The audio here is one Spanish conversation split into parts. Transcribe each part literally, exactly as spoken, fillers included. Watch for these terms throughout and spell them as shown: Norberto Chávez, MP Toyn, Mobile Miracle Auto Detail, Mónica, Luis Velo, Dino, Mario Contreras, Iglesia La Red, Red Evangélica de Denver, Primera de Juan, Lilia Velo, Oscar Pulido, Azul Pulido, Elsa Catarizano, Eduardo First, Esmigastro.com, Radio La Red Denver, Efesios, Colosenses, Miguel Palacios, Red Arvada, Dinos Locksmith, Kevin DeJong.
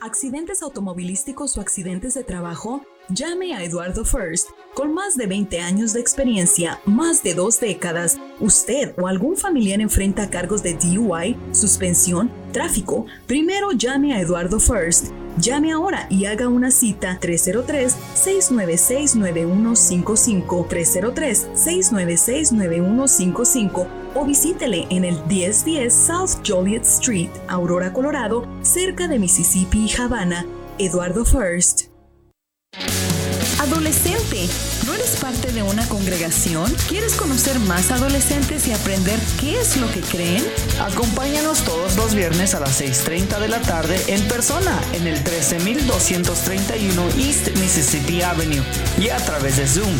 accidentes automovilísticos o accidentes de trabajo, llame a Eduardo First. Con más de veinte años de experiencia, más de dos décadas, usted o algún familiar enfrenta cargos de D U I, suspensión, tráfico. Primero llame a Eduardo First. Llame ahora y haga una cita tres cero tres, seis nueve seis, nueve uno cinco cinco, tres cero tres, seis nueve seis, nueve uno cinco cinco o visítele en el diez diez South Joliet Street, Aurora, Colorado, cerca de Mississippi y Havana. Eduardo First. Adolescente, ¿no eres parte de una congregación? ¿Quieres conocer más adolescentes y aprender qué es lo que creen? Acompáñanos todos los viernes a las seis y media de la tarde en persona en el trece mil doscientos treinta y uno East Mississippi Avenue y a través de Zoom.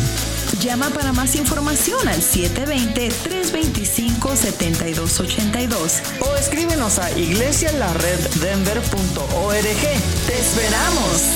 Llama para más información al siete dos cero, tres dos cinco, siete dos ocho dos o escríbenos a iglesia la red denver punto org. ¡Te esperamos!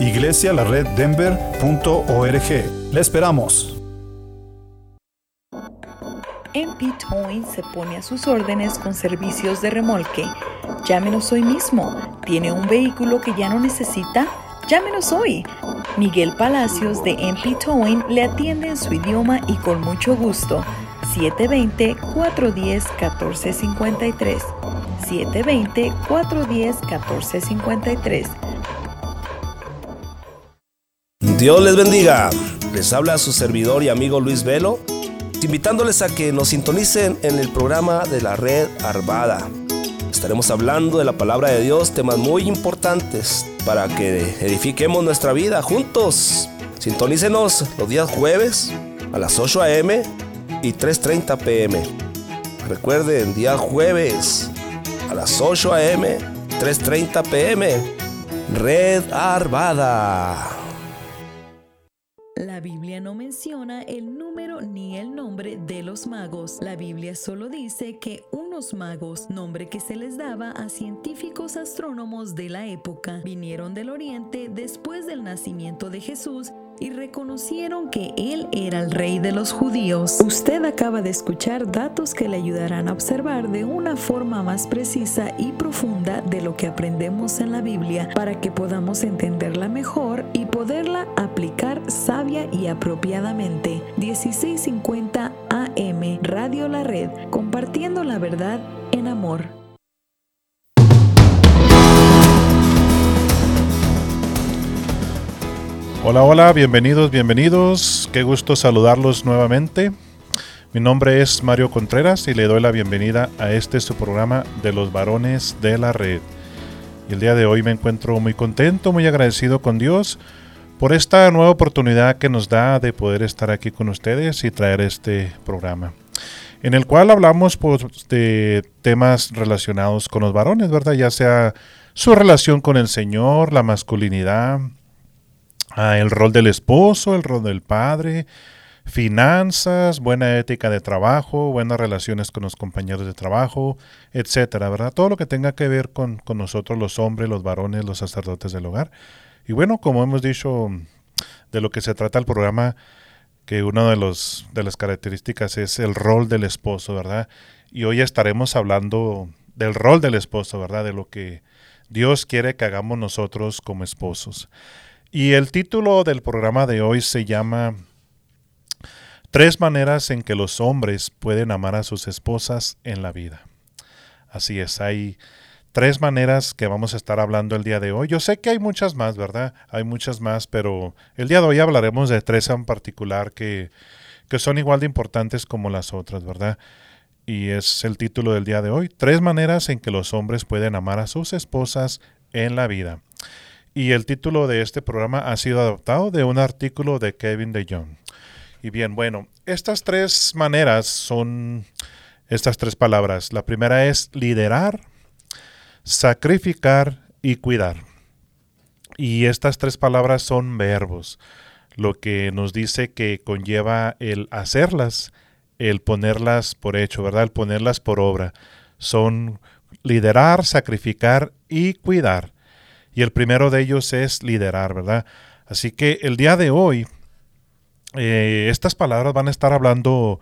iglesia la red denver punto org. ¡Le esperamos! M P Toyn se pone a sus órdenes con servicios de remolque. Llámenos hoy mismo. ¿Tiene un vehículo que ya no necesita? Llámenos hoy. Miguel Palacios de M P Toyn le atiende en su idioma y con mucho gusto. siete dos cero, cuatro uno cero, uno cuatro cinco tres. siete dos cero, cuatro uno cero, uno cuatro cinco tres. Dios les bendiga, les habla su servidor y amigo Luis Velo, invitándoles a que nos sintonicen en el programa de la Red Arvada. Estaremos hablando de la palabra de Dios, temas muy importantes para que edifiquemos nuestra vida juntos. Sintonícenos los días jueves a las ocho a.m. y tres y media p.m. Recuerden, día jueves a las ocho a.m., tres y media p.m. Red Arvada. La Biblia no menciona el número ni el nombre de los magos. La Biblia solo dice que unos magos, nombre que se les daba a científicos astrónomos de la época, vinieron del oriente después del nacimiento de Jesús y reconocieron que Él era el Rey de los judíos. Usted acaba de escuchar datos que le ayudarán a observar de una forma más precisa y profunda de lo que aprendemos en la Biblia, para que podamos entenderla mejor y poderla aplicar sabia y apropiadamente. dieciséis cincuenta A M, Radio La Red, compartiendo la verdad en amor. Hola, hola, bienvenidos, bienvenidos. Qué gusto saludarlos nuevamente. Mi nombre es Mario Contreras y le doy la bienvenida a este su programa de los varones de la red. Y el día de hoy me encuentro muy contento, muy agradecido con Dios por esta nueva oportunidad que nos da de poder estar aquí con ustedes y traer este programa, en el cual hablamos pues, de temas relacionados con los varones, ¿verdad? Ya sea su relación con el Señor, la masculinidad, Ah, el rol del esposo, el rol del padre, finanzas, buena ética de trabajo, buenas relaciones con los compañeros de trabajo, etcétera, ¿verdad? Todo lo que tenga que ver con, con nosotros los hombres, los varones, los sacerdotes del hogar. Y bueno, como hemos dicho, de lo que se trata el programa, que una de, los, de las características es el rol del esposo, ¿verdad? Y hoy estaremos hablando del rol del esposo, ¿verdad? De lo que Dios quiere que hagamos nosotros como esposos. Y el título del programa de hoy se llama Tres maneras en que los hombres pueden amar a sus esposas en la vida. Así es, hay tres maneras que vamos a estar hablando el día de hoy. Yo sé que hay muchas más, ¿verdad? Hay muchas más, pero el día de hoy hablaremos de tres en particular que, que son igual de importantes como las otras, ¿verdad? Y es el título del día de hoy, Tres maneras en que los hombres pueden amar a sus esposas en la vida. Y el título de este programa ha sido adoptado de un artículo de Kevin DeJong. Y bien, bueno, estas tres maneras son estas tres palabras. La primera es liderar, sacrificar y cuidar. Y estas tres palabras son verbos, lo que nos dice que conlleva el hacerlas, el ponerlas por hecho, ¿verdad? El ponerlas por obra. Son liderar, sacrificar y cuidar. Y el primero de ellos es liderar, ¿verdad? Así que el día de hoy, eh, estas palabras van a estar hablando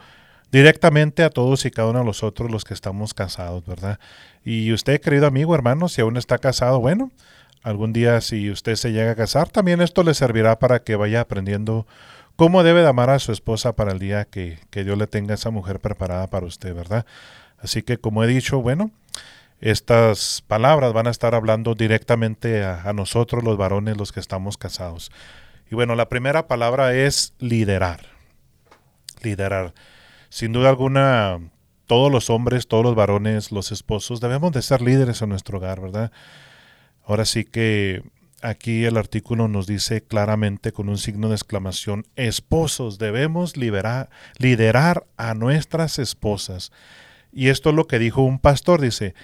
directamente a todos y cada uno de nosotros los que estamos casados, ¿verdad? Y usted, querido amigo, hermano, si aún está casado, bueno, algún día si usted se llega a casar, también esto le servirá para que vaya aprendiendo cómo debe de amar a su esposa para el día que, que Dios le tenga a esa mujer preparada para usted, ¿verdad? Así que, como he dicho, bueno, estas palabras van a estar hablando directamente a, a nosotros los varones, los que estamos casados. Y bueno, la primera palabra es liderar. Liderar. Sin duda alguna, todos los hombres, todos los varones, los esposos, debemos de ser líderes en nuestro hogar, ¿verdad? Ahora sí que aquí el artículo nos dice claramente con un signo de exclamación: esposos, debemos liberar, liderar a nuestras esposas. Y esto es lo que dijo un pastor, dice: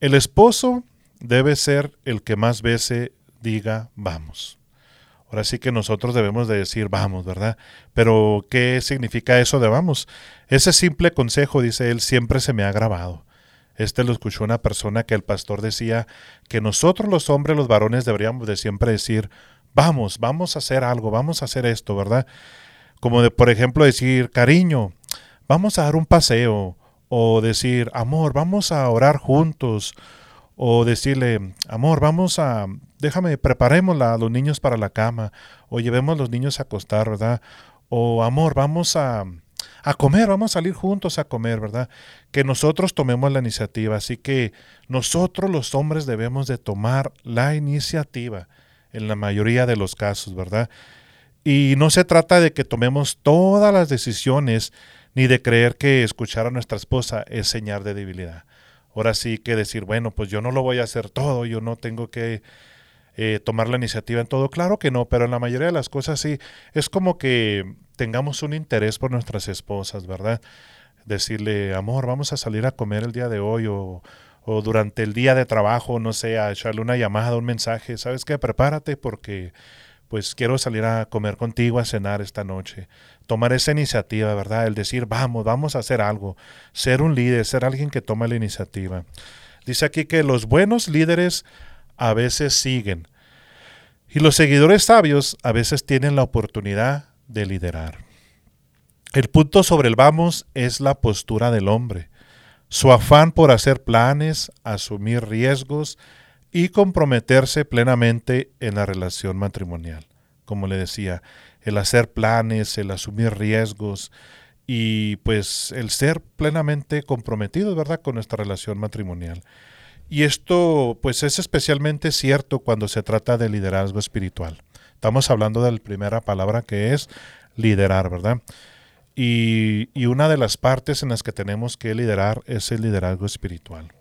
el esposo debe ser el que más veces diga vamos. Ahora sí que nosotros debemos de decir vamos, ¿verdad? Pero ¿qué significa eso de vamos? Ese simple consejo, dice él, siempre se me ha grabado. Este lo escuchó una persona que el pastor decía que nosotros los hombres, los varones, deberíamos de siempre decir, vamos, vamos a hacer algo, vamos a hacer esto, ¿verdad? Como de, por ejemplo, decir, cariño, vamos a dar un paseo, o decir, amor, vamos a orar juntos, o decirle, amor, vamos a, déjame, preparemos a los niños para la cama, o llevemos a los niños a acostar, ¿verdad? O amor, vamos a... a comer, vamos a salir juntos a comer, ¿verdad? Que nosotros tomemos la iniciativa. Así que nosotros los hombres debemos de tomar la iniciativa en la mayoría de los casos, ¿verdad? Y no se trata de que tomemos todas las decisiones ni de creer que escuchar a nuestra esposa es señal de debilidad. Ahora sí que decir, bueno, pues yo no lo voy a hacer todo, yo no tengo que eh, tomar la iniciativa en todo. Claro que no, pero en la mayoría de las cosas sí. Es como que tengamos un interés por nuestras esposas, ¿verdad? Decirle, amor, vamos a salir a comer el día de hoy, o, o durante el día de trabajo, no sé, a echarle una llamada, un mensaje, ¿sabes qué? Prepárate porque pues quiero salir a comer contigo, a cenar esta noche. Tomar esa iniciativa, ¿verdad? El decir, vamos, vamos a hacer algo. Ser un líder, ser alguien que toma la iniciativa. Dice aquí que los buenos líderes a veces siguen. Y los seguidores sabios a veces tienen la oportunidad de liderar. El punto sobre el vamos es la postura del hombre, su afán por hacer planes, asumir riesgos y comprometerse plenamente en la relación matrimonial. Como le decía, el hacer planes, el asumir riesgos y pues el ser plenamente comprometidos, ¿verdad?, con nuestra relación matrimonial. Y esto pues es especialmente cierto cuando se trata de liderazgo espiritual. Estamos hablando de la primera palabra que es liderar, ¿verdad? Y, y una de las partes en las que tenemos que liderar es el liderazgo espiritual.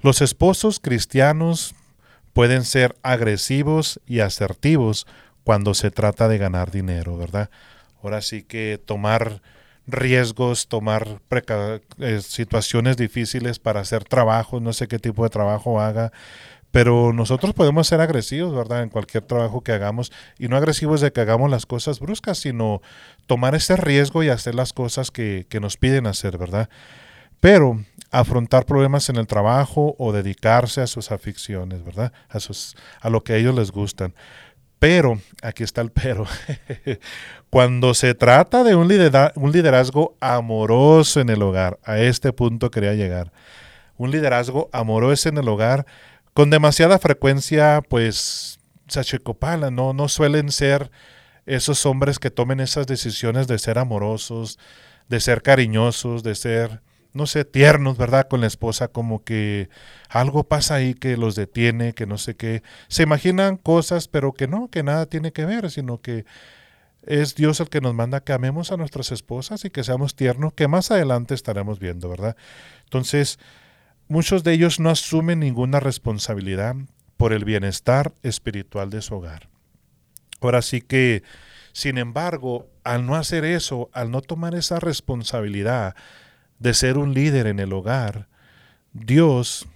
Los esposos cristianos pueden ser agresivos y asertivos cuando se trata de ganar dinero, ¿verdad? Ahora sí que tomar riesgos, tomar preca- eh, situaciones difíciles para hacer trabajos, no sé qué tipo de trabajo haga. Pero nosotros podemos ser agresivos, ¿verdad?, en cualquier trabajo que hagamos. Y no agresivos de que hagamos las cosas bruscas, sino tomar ese riesgo y hacer las cosas que, que nos piden hacer, ¿verdad? Pero afrontar problemas en el trabajo o dedicarse a sus aficiones, ¿verdad? A, sus, a lo que a ellos les gustan. Pero, aquí está el pero, cuando se trata de un liderazgo amoroso en el hogar, a este punto quería llegar. Un liderazgo amoroso en el hogar, con demasiada frecuencia, pues, se achicopala, ¿no? No suelen ser esos hombres que tomen esas decisiones de ser amorosos, de ser cariñosos, de ser, no sé, tiernos, ¿verdad?, con la esposa, como que algo pasa ahí que los detiene, que no sé qué. Se imaginan cosas, pero que no, que nada tiene que ver, sino que es Dios el que nos manda que amemos a nuestras esposas y que seamos tiernos, que más adelante estaremos viendo, ¿verdad? Entonces, muchos de ellos no asumen ninguna responsabilidad por el bienestar espiritual de su hogar. Ahora sí que, sin embargo, al no hacer eso, al no tomar esa responsabilidad de ser un líder en el hogar, Dios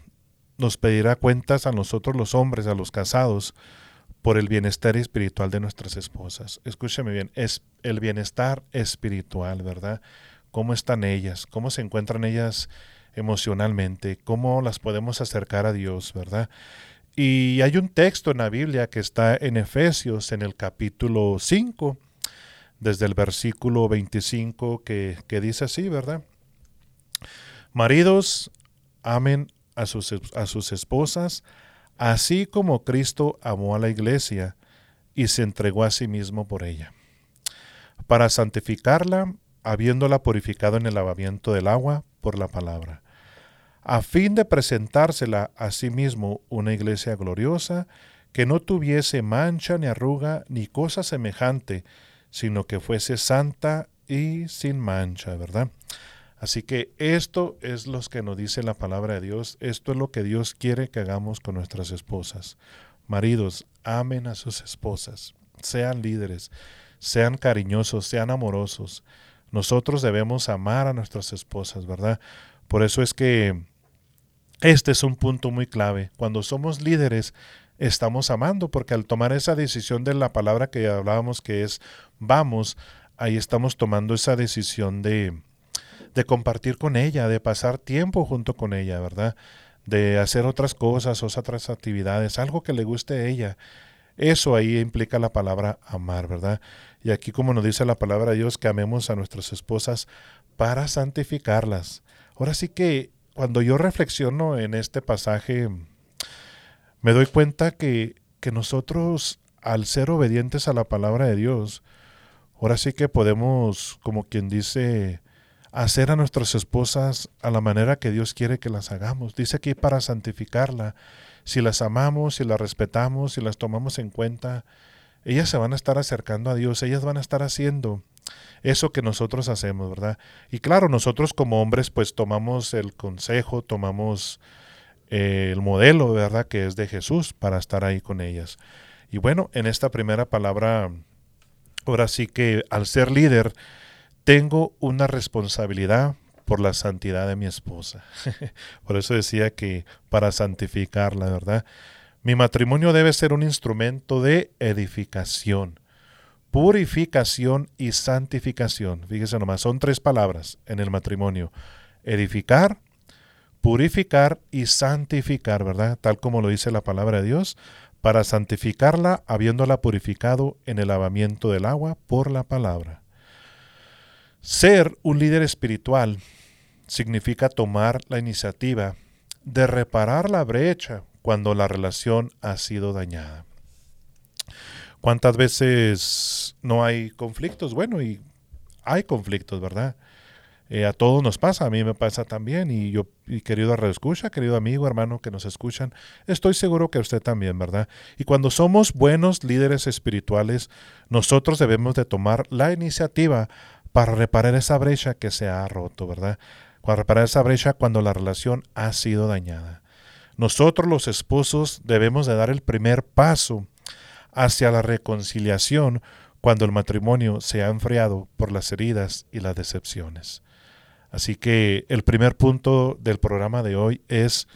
nos pedirá cuentas a nosotros los hombres, a los casados, por el bienestar espiritual de nuestras esposas. Escúchame bien, es el bienestar espiritual, ¿verdad? ¿Cómo están ellas? ¿Cómo se encuentran ellas emocionalmente? ¿Cómo las podemos acercar a Dios, verdad? Y hay un texto en la Biblia que está en Efesios, en el capítulo cinco, desde el versículo veinticinco, que, que dice así, ¿verdad? Maridos, amen a sus, a sus esposas, así como Cristo amó a la iglesia y se entregó a sí mismo por ella, para santificarla, habiéndola purificado en el lavamiento del agua por la palabra, a fin de presentársela a sí mismo una iglesia gloriosa, que no tuviese mancha ni arruga ni cosa semejante, sino que fuese santa y sin mancha, ¿verdad? Así que esto es lo que nos dice la palabra de Dios. Esto es lo que Dios quiere que hagamos con nuestras esposas. Maridos, amen a sus esposas. Sean líderes, sean cariñosos, sean amorosos. Nosotros debemos amar a nuestras esposas, ¿verdad? Por eso es que este es un punto muy clave. Cuando somos líderes, estamos amando, porque al tomar esa decisión de la palabra que hablábamos, que es vamos, ahí estamos tomando esa decisión de, de compartir con ella, de pasar tiempo junto con ella, ¿verdad? De hacer otras cosas, otras actividades, algo que le guste a ella. Eso ahí implica la palabra amar, ¿verdad? Y aquí, como nos dice la palabra de Dios, que amemos a nuestras esposas para santificarlas. Ahora sí que cuando yo reflexiono en este pasaje, me doy cuenta que, que nosotros, al ser obedientes a la palabra de Dios, ahora sí que podemos, como quien dice, hacer a nuestras esposas a la manera que Dios quiere que las hagamos. Dice aquí para santificarla. Si las amamos, si las respetamos, si las tomamos en cuenta, ellas se van a estar acercando a Dios, ellas van a estar haciendo eso que nosotros hacemos, ¿verdad? Y claro, nosotros como hombres pues tomamos el consejo, tomamos eh, el modelo, ¿verdad? Que es de Jesús para estar ahí con ellas. Y bueno, en esta primera palabra, ahora sí que al ser líder, tengo una responsabilidad por la santidad de mi esposa. Por eso decía que para santificarla, ¿verdad? Mi matrimonio debe ser un instrumento de edificación, purificación y santificación. Fíjese nomás, son tres palabras en el matrimonio. Edificar, purificar y santificar, ¿verdad? Tal como lo dice la palabra de Dios, para santificarla, habiéndola purificado en el lavamiento del agua por la palabra. Ser un líder espiritual significa tomar la iniciativa de reparar la brecha cuando la relación ha sido dañada. ¿Cuántas veces no hay conflictos? Bueno, y hay conflictos, ¿verdad? Eh, a todos nos pasa, a mí me pasa también, y yo, y querido reescucha, querido amigo, hermano que nos escuchan, estoy seguro que usted también, ¿verdad? Y cuando somos buenos líderes espirituales, nosotros debemos de tomar la iniciativa para reparar esa brecha que se ha roto, ¿verdad? Para reparar esa brecha cuando la relación ha sido dañada. Nosotros los esposos debemos de dar el primer paso hacia la reconciliación cuando el matrimonio se ha enfriado por las heridas y las decepciones. Así que el primer punto del programa de hoy es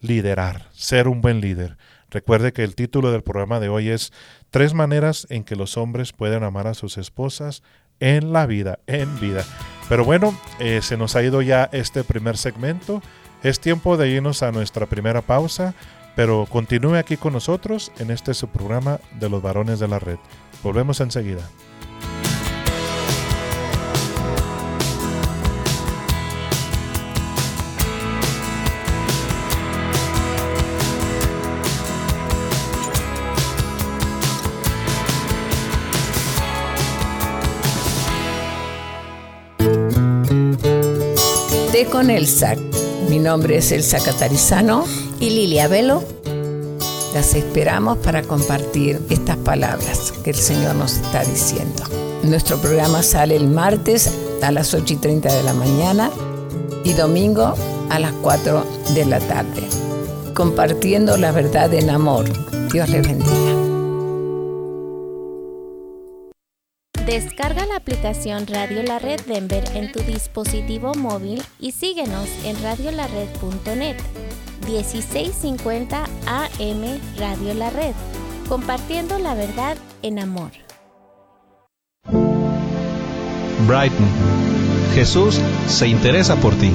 liderar, ser un buen líder. Recuerde que el título del programa de hoy es Tres maneras en que los hombres pueden amar a sus esposas en la vida, en vida. Pero bueno, eh, se nos ha ido ya este primer segmento. Es tiempo de irnos a nuestra primera pausa, pero continúe aquí con nosotros en este su programa de los varones de la red. Volvemos enseguida. Con Elsa. Mi nombre es Elsa Catarizano y Lilia Velo. Las esperamos para compartir estas palabras que el Señor nos está diciendo. Nuestro programa sale el martes a las ocho y treinta de la mañana y domingo a las cuatro de la tarde, compartiendo la verdad en amor. Dios les bendiga. Descarga la aplicación Radio La Red Denver en tu dispositivo móvil y síguenos en radio la red punto net. dieciséis cincuenta A M Radio La Red, compartiendo la verdad en amor. Brighton, Jesús se interesa por ti.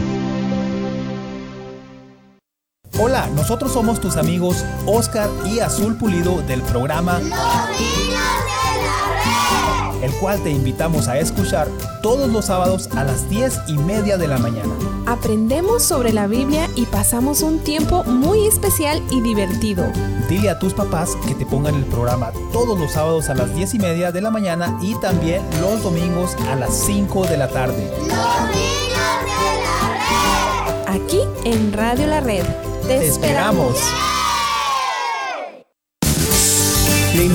Hola, nosotros somos tus amigos Oscar y Azul Pulido del programa Los Dinos de la Red, el cual te invitamos a escuchar todos los sábados a las diez y media de la mañana. Aprendemos sobre la Biblia y pasamos un tiempo muy especial y divertido. Dile a tus papás que te pongan el programa todos los sábados a las diez y media de la mañana y también los domingos a las cinco de la tarde. Los Dinos de la Red, aquí en Radio La Red. ¡Te esperamos! Le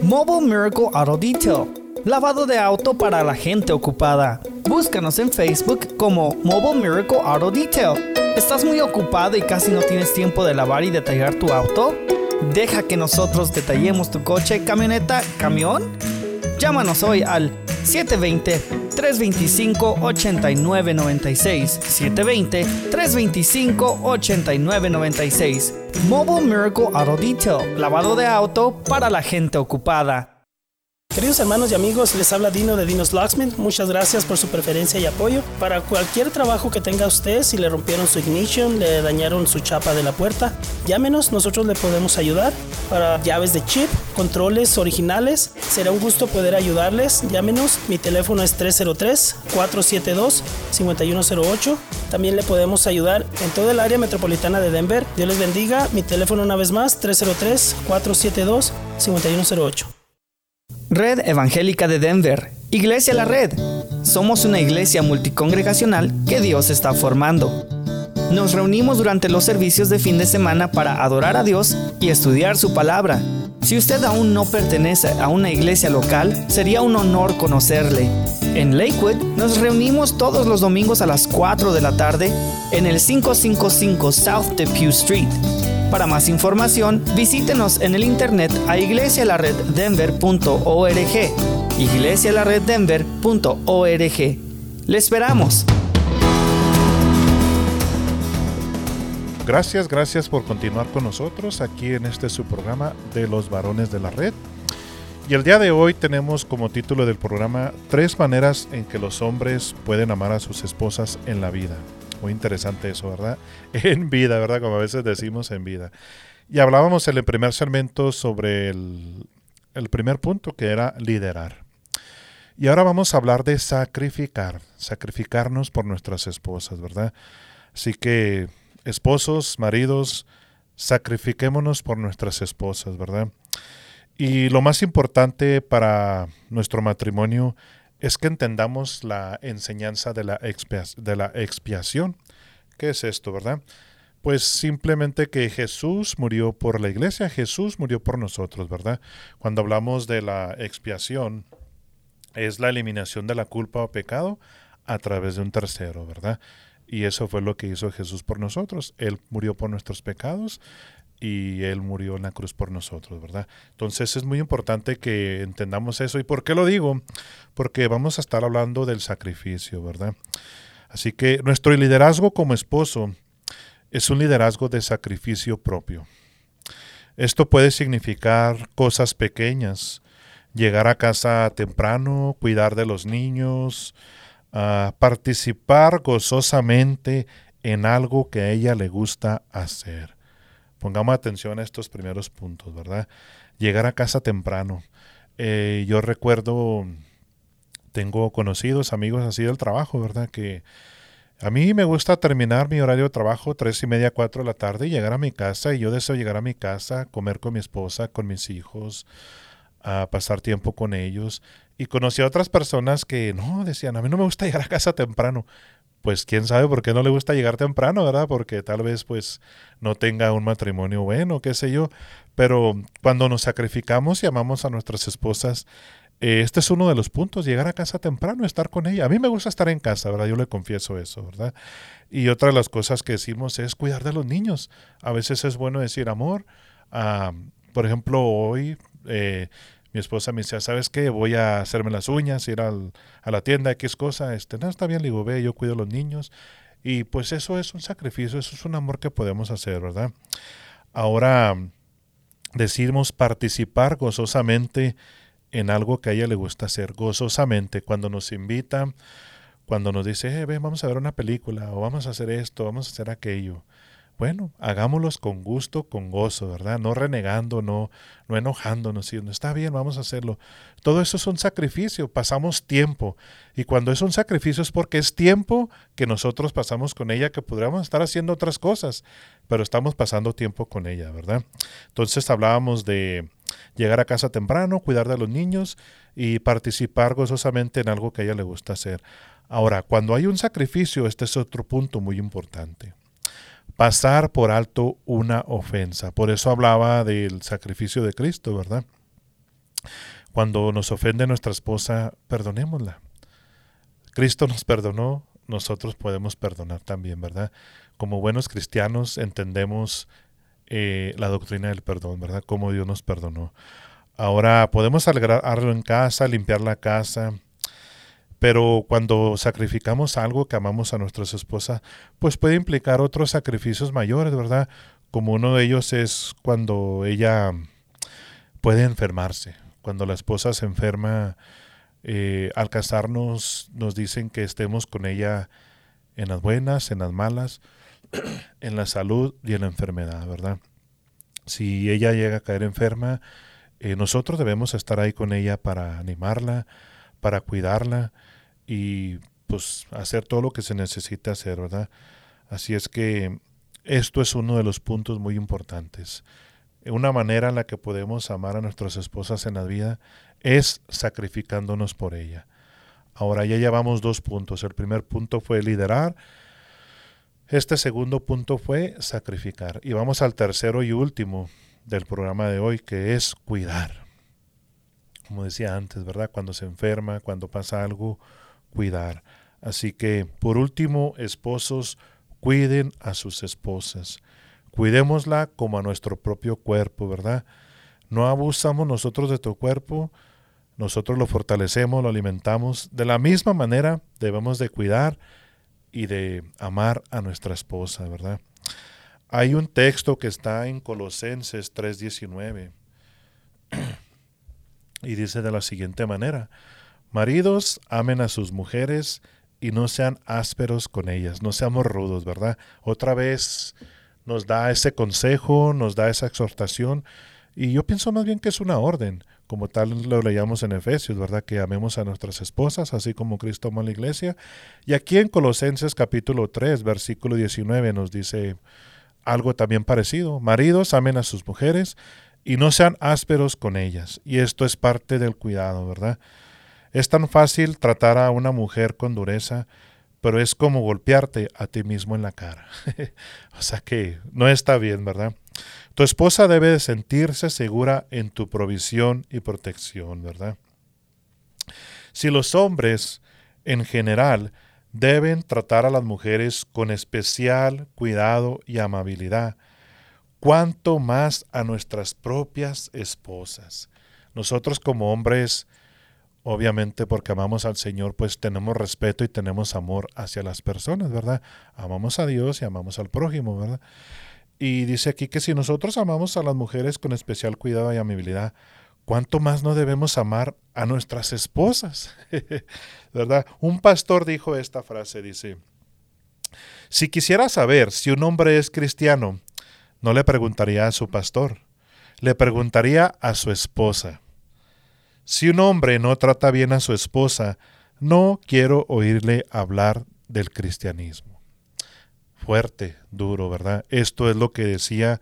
Mobile Miracle Auto Detail. Lavado de auto para la gente ocupada. Búscanos en Facebook como Mobile Miracle Auto Detail. ¿Estás muy ocupado y casi no tienes tiempo de lavar y detallar tu auto? Deja que nosotros detallemos tu coche, camioneta, camión. Llámanos hoy al siete veinte, tres veinticinco, ochenta y nueve noventa y seis, siete veinte, tres veinticinco, ochenta y nueve noventa y seis. Mobile Miracle Auto Detail, lavado de auto para la gente ocupada. Queridos hermanos y amigos, les habla Dino de Dinos Locksmith. Muchas gracias por su preferencia y apoyo. Para cualquier trabajo que tenga usted, si le rompieron su ignition, le dañaron su chapa de la puerta, llámenos, nosotros le podemos ayudar. Para llaves de chip, controles originales, será un gusto poder ayudarles. Llámenos, mi teléfono es tres cero tres, cuatro siete dos, cinco uno cero ocho. También le podemos ayudar en toda el área metropolitana de Denver. Dios les bendiga, mi teléfono una vez más, tres cero tres, cuatro siete dos, cinco uno cero ocho. Red Evangélica de Denver, Iglesia La Red. Somos una iglesia multicongregacional que Dios está formando. Nos reunimos durante los servicios de fin de semana para adorar a Dios y estudiar su palabra. Si usted aún no pertenece a una iglesia local, sería un honor conocerle. En Lakewood nos reunimos todos los domingos a las cuatro de la tarde en el quinientos cincuenta y cinco South Depew Street. Para más información, visítenos en el internet a iglesia la red denver punto org, iglesia la red denver punto org. ¡Le esperamos! Gracias, gracias por continuar con nosotros aquí en este su programa de los varones de la red. Y el día de hoy tenemos como título del programa tres maneras en que los hombres pueden amar a sus esposas en la vida. Muy interesante eso, ¿verdad? En vida, ¿verdad? Como a veces decimos, en vida. Y hablábamos en el primer segmento sobre el, el primer punto, que era liderar. Y ahora vamos a hablar de sacrificar, sacrificarnos por nuestras esposas, ¿verdad? Así que, esposos, maridos, sacrifiquémonos por nuestras esposas, ¿verdad? Y lo más importante para nuestro matrimonio es que entendamos la enseñanza de la, expia- de la expiación. ¿Qué es esto, verdad? Pues simplemente que Jesús murió por la iglesia, Jesús murió por nosotros, ¿verdad? Cuando hablamos de la expiación, es la eliminación de la culpa o pecado a través de un tercero, ¿verdad? Y eso fue lo que hizo Jesús por nosotros. Él murió por nuestros pecados y Él murió en la cruz por nosotros, ¿verdad? Entonces es muy importante que entendamos eso. ¿Y por qué lo digo? Porque vamos a estar hablando del sacrificio, ¿verdad? Así que nuestro liderazgo como esposo es un liderazgo de sacrificio propio. Esto puede significar cosas pequeñas, llegar a casa temprano, cuidar de los niños, uh, participar gozosamente en algo que a ella le gusta hacer. Pongamos atención a estos primeros puntos, ¿verdad? Llegar a casa temprano. Eh, yo recuerdo, tengo conocidos, amigos así del trabajo, ¿verdad? Que a mí me gusta terminar mi horario de trabajo tres y media, cuatro de la tarde y llegar a mi casa. Y yo deseo llegar a mi casa, comer con mi esposa, con mis hijos, a pasar tiempo con ellos. Y conocí a otras personas que no, decían, a mí no me gusta llegar a casa temprano. pues quién sabe por qué no le gusta llegar temprano, ¿verdad? Porque tal vez pues no tenga un matrimonio bueno, qué sé yo. Pero cuando nos sacrificamos y amamos a nuestras esposas, eh, este es uno de los puntos, llegar a casa temprano, estar con ella. A mí me gusta estar en casa, ¿verdad? Yo le confieso eso, ¿verdad? Y otra de las cosas que decimos es cuidar de los niños. A veces es bueno decir, amor, ah, por ejemplo, hoy... Eh, mi esposa me decía, ¿sabes qué? Voy a hacerme las uñas, ir al, a la tienda, X cosa. Este, no, está bien, le digo, ve, yo cuido a los niños. Y pues eso es un sacrificio, eso es un amor que podemos hacer, ¿verdad? Ahora decimos participar gozosamente en algo que a ella le gusta hacer, gozosamente. Cuando nos invita, cuando nos dice, eh, ve, vamos a ver una película, o vamos a hacer esto, vamos a hacer aquello. Bueno, hagámoslos con gusto, con gozo, ¿verdad? No renegando, no, no enojándonos, sino está bien, vamos a hacerlo. Todo eso es un sacrificio, pasamos tiempo. Y cuando es un sacrificio es porque es tiempo que nosotros pasamos con ella, que podríamos estar haciendo otras cosas, pero estamos pasando tiempo con ella, ¿verdad? Entonces hablábamos de llegar a casa temprano, cuidar de los niños y participar gozosamente en algo que a ella le gusta hacer. Ahora, cuando hay un sacrificio, este es otro punto muy importante. Pasar por alto una ofensa. Por eso hablaba del sacrificio de Cristo, ¿verdad? Cuando nos ofende nuestra esposa, perdonémosla. Cristo nos perdonó, nosotros podemos perdonar también, ¿verdad? Como buenos cristianos entendemos eh, la doctrina del perdón, ¿verdad? Cómo Dios nos perdonó. Ahora, podemos arreglarlo en casa, limpiar la casa. Pero cuando sacrificamos algo que amamos a nuestras esposas, pues puede implicar otros sacrificios mayores, ¿verdad? Como uno de ellos es cuando ella puede enfermarse. Cuando la esposa se enferma, eh, al casarnos nos dicen que estemos con ella en las buenas, en las malas, en la salud y en la enfermedad, ¿verdad? Si ella llega a caer enferma, eh, nosotros debemos estar ahí con ella para animarla, para cuidarla y pues hacer todo lo que se necesita hacer, ¿verdad? Así es que esto es uno de los puntos muy importantes. Una manera en la que podemos amar a nuestras esposas en la vida es sacrificándonos por ella. Ahora ya llevamos dos puntos. El primer punto fue liderar. Este segundo punto fue sacrificar. Y vamos al tercero y último del programa de hoy, que es cuidar. Como decía antes, ¿verdad? Cuando se enferma, cuando pasa algo, cuidar. Así que, por último, esposos, cuiden a sus esposas. Cuidémosla como a nuestro propio cuerpo, ¿verdad? No abusamos nosotros de tu cuerpo, nosotros lo fortalecemos, lo alimentamos. De la misma manera debemos de cuidar y de amar a nuestra esposa, ¿verdad? Hay un texto que está en Colosenses tres diecinueve. Y dice de la siguiente manera: maridos, amen a sus mujeres y no sean ásperos con ellas, no seamos rudos, ¿verdad? Otra vez nos da ese consejo, nos da esa exhortación, y yo pienso más bien que es una orden, como tal lo leíamos en Efesios, ¿verdad? Que amemos a nuestras esposas, así como Cristo amó a la iglesia. Y aquí en Colosenses capítulo tres, versículo diecinueve, nos dice algo también parecido: maridos, amen a sus mujeres y no sean ásperos con ellas. Y esto es parte del cuidado, ¿verdad? Es tan fácil tratar a una mujer con dureza, pero es como golpearte a ti mismo en la cara. O sea que no está bien, ¿verdad? Tu esposa debe sentirse segura en tu provisión y protección, ¿verdad? Si los hombres, en general, deben tratar a las mujeres con especial cuidado y amabilidad, cuánto más a nuestras propias esposas. Nosotros como hombres, obviamente porque amamos al Señor, pues tenemos respeto y tenemos amor hacia las personas, ¿verdad? Amamos a Dios y amamos al prójimo, ¿verdad? Y dice aquí que si nosotros amamos a las mujeres con especial cuidado y amabilidad, ¿cuánto más no debemos amar a nuestras esposas? ¿Verdad? Un pastor dijo esta frase, dice: si quisiera saber si un hombre es cristiano, no le preguntaría a su pastor, le preguntaría a su esposa. Si un hombre no trata bien a su esposa, no quiero oírle hablar del cristianismo. Fuerte, duro, ¿verdad? Esto es lo que decía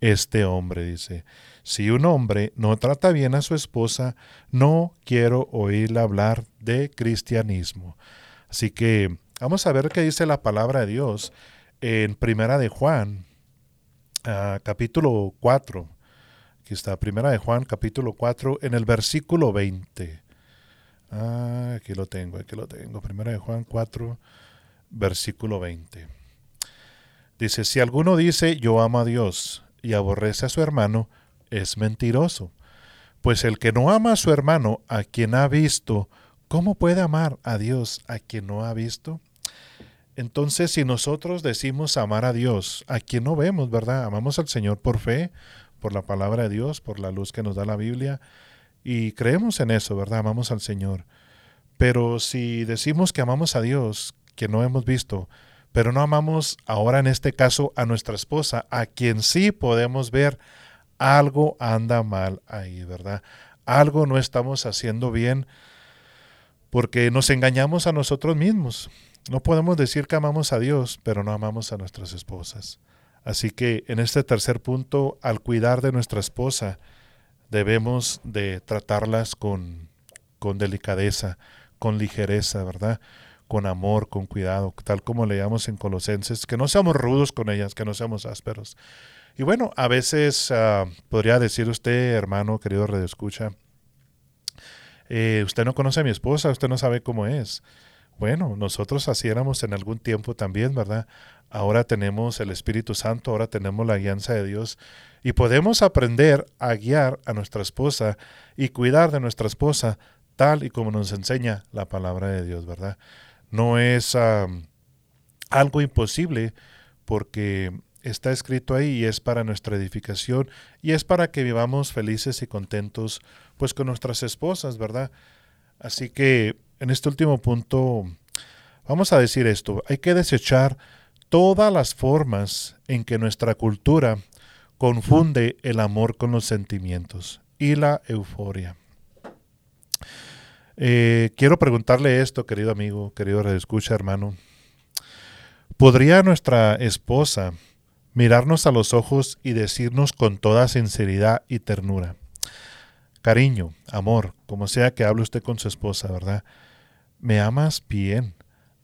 este hombre, dice. Si un hombre no trata bien a su esposa, no quiero oírle hablar de cristianismo. Así que Vamos a ver qué dice la palabra de Dios en Primera de Juan, uh, capítulo cuatro. Aquí está, Primera de Juan, capítulo cuatro, en el versículo veinte. Ah, aquí lo tengo, aquí lo tengo. Primera de Juan cuatro, versículo veinte. Dice, si alguno dice, yo amo a Dios, y aborrece a su hermano, es mentiroso. Pues el que no ama a su hermano, a quien ha visto, ¿cómo puede amar a Dios a quien no ha visto? Entonces, si nosotros decimos amar a Dios, a quien no vemos, ¿verdad? Amamos al Señor por fe, por la palabra de Dios, por la luz que nos da la Biblia, y creemos en eso, ¿verdad? Amamos al Señor. Pero si decimos que amamos a Dios, que no hemos visto, pero no amamos ahora en este caso a nuestra esposa, a quien sí podemos ver, algo anda mal ahí, ¿verdad? Algo no estamos haciendo bien porque nos engañamos a nosotros mismos. No podemos decir que amamos a Dios, pero no amamos a nuestras esposas. Así que en este tercer punto, al cuidar de nuestra esposa, debemos de tratarlas con, con delicadeza, con ligereza, ¿verdad? Con amor, con cuidado, tal como leíamos en Colosenses, que no seamos rudos con ellas, que no seamos ásperos. Y bueno, a veces uh, podría decir usted, hermano, querido radioescucha, eh, usted no conoce a mi esposa, usted no sabe cómo es. Bueno, nosotros así éramos en algún tiempo también, ¿verdad? Ahora tenemos el Espíritu Santo, ahora tenemos la guianza de Dios y podemos aprender a guiar a nuestra esposa y cuidar de nuestra esposa tal y como nos enseña la palabra de Dios, ¿verdad? No es um, algo imposible porque está escrito ahí y es para nuestra edificación y es para que vivamos felices y contentos pues con nuestras esposas, ¿verdad? Así que en este último punto vamos a decir esto, hay que desechar todas las formas en que nuestra cultura confunde el amor con los sentimientos y la euforia. Eh, quiero preguntarle esto, querido amigo, querido radioescucha, hermano. ¿Podría nuestra esposa mirarnos a los ojos y decirnos con toda sinceridad y ternura, cariño, amor, como sea que hable usted con su esposa, ¿verdad? ¿Me amas bien,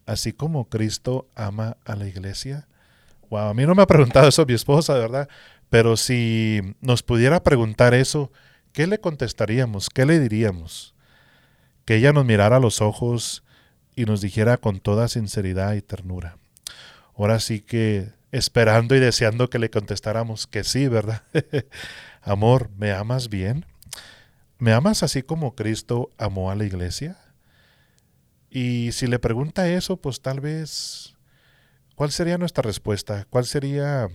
así como Cristo ama a la iglesia? Wow, a mí no me ha preguntado eso mi esposa, ¿verdad? Pero si nos pudiera preguntar eso, ¿qué le contestaríamos? ¿Qué le diríamos? Que ella nos mirara a los ojos y nos dijera con toda sinceridad y ternura. Ahora sí que esperando y deseando que le contestáramos que sí, ¿verdad? Amor, ¿me amas bien? ¿Me amas así como Cristo amó a la iglesia? Y si le pregunta eso, pues tal vez, ¿cuál sería nuestra respuesta? ¿Cuál sería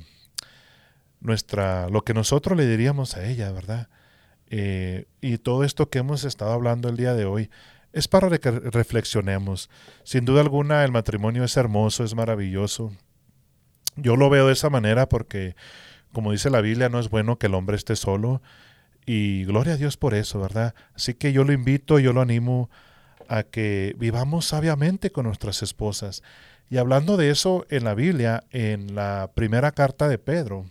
nuestra, lo que nosotros le diríamos a ella, ¿verdad? Eh, y todo esto que hemos estado hablando el día de hoy es para que reflexionemos. Sin duda alguna, el matrimonio es hermoso, es maravilloso. Yo lo veo de esa manera porque, como dice la Biblia, no es bueno que el hombre esté solo. Y gloria a Dios por eso, ¿verdad? Así que yo lo invito, yo lo animo a que vivamos sabiamente con nuestras esposas. Y hablando de eso en la Biblia, en la primera carta de Pedro,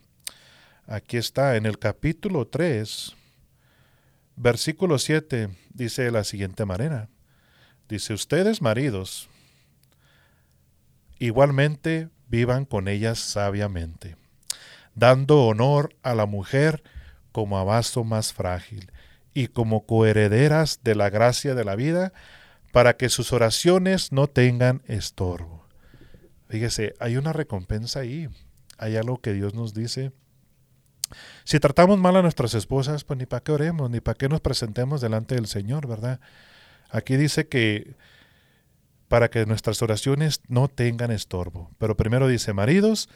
aquí está, en el capítulo tres... versículo siete dice de la siguiente manera, dice, ustedes maridos, igualmente vivan con ellas sabiamente, dando honor a la mujer como a vaso más frágil y como coherederas de la gracia de la vida, para que sus oraciones no tengan estorbo. Fíjese, hay una recompensa ahí, hay algo que Dios nos dice. Si tratamos mal a nuestras esposas, pues ni para qué oremos, ni para qué nos presentemos delante del Señor, ¿verdad? Aquí dice que para que nuestras oraciones no tengan estorbo. Pero primero dice, maridos,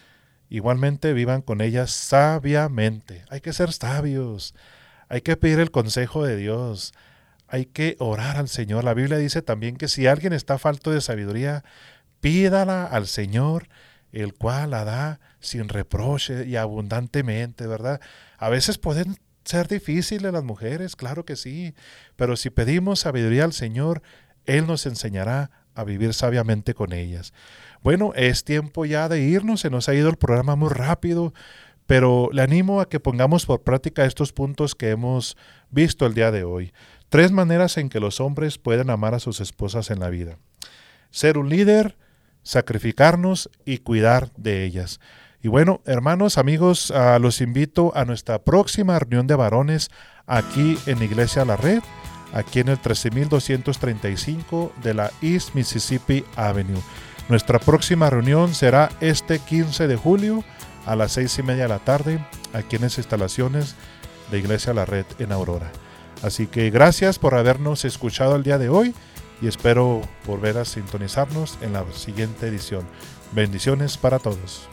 igualmente vivan con ellas sabiamente. Hay que ser sabios, hay que pedir el consejo de Dios, hay que orar al Señor. La Biblia dice también que si alguien está falto de sabiduría, pídala al Señor, el cual la da sin reproche y abundantemente, ¿verdad? A veces pueden ser difíciles las mujeres, claro que sí, pero si pedimos sabiduría al Señor, Él nos enseñará a vivir sabiamente con ellas. Bueno, es tiempo ya de irnos, se nos ha ido el programa muy rápido, pero le animo a que pongamos por práctica estos puntos que hemos visto el día de hoy. Tres maneras en que los hombres pueden amar a sus esposas en la vida. Ser un líder, sacrificarnos y cuidar de ellas. Y bueno, hermanos, amigos, uh, los invito a nuestra próxima reunión de varones aquí en Iglesia La Red, aquí en el trece mil doscientos treinta y cinco de la East Mississippi Avenue. Nuestra próxima reunión será este quince de julio a las seis y media de la tarde, aquí en las instalaciones de Iglesia La Red en Aurora. Así que gracias por habernos escuchado el día de hoy y espero volver a sintonizarnos en la siguiente edición. Bendiciones para todos.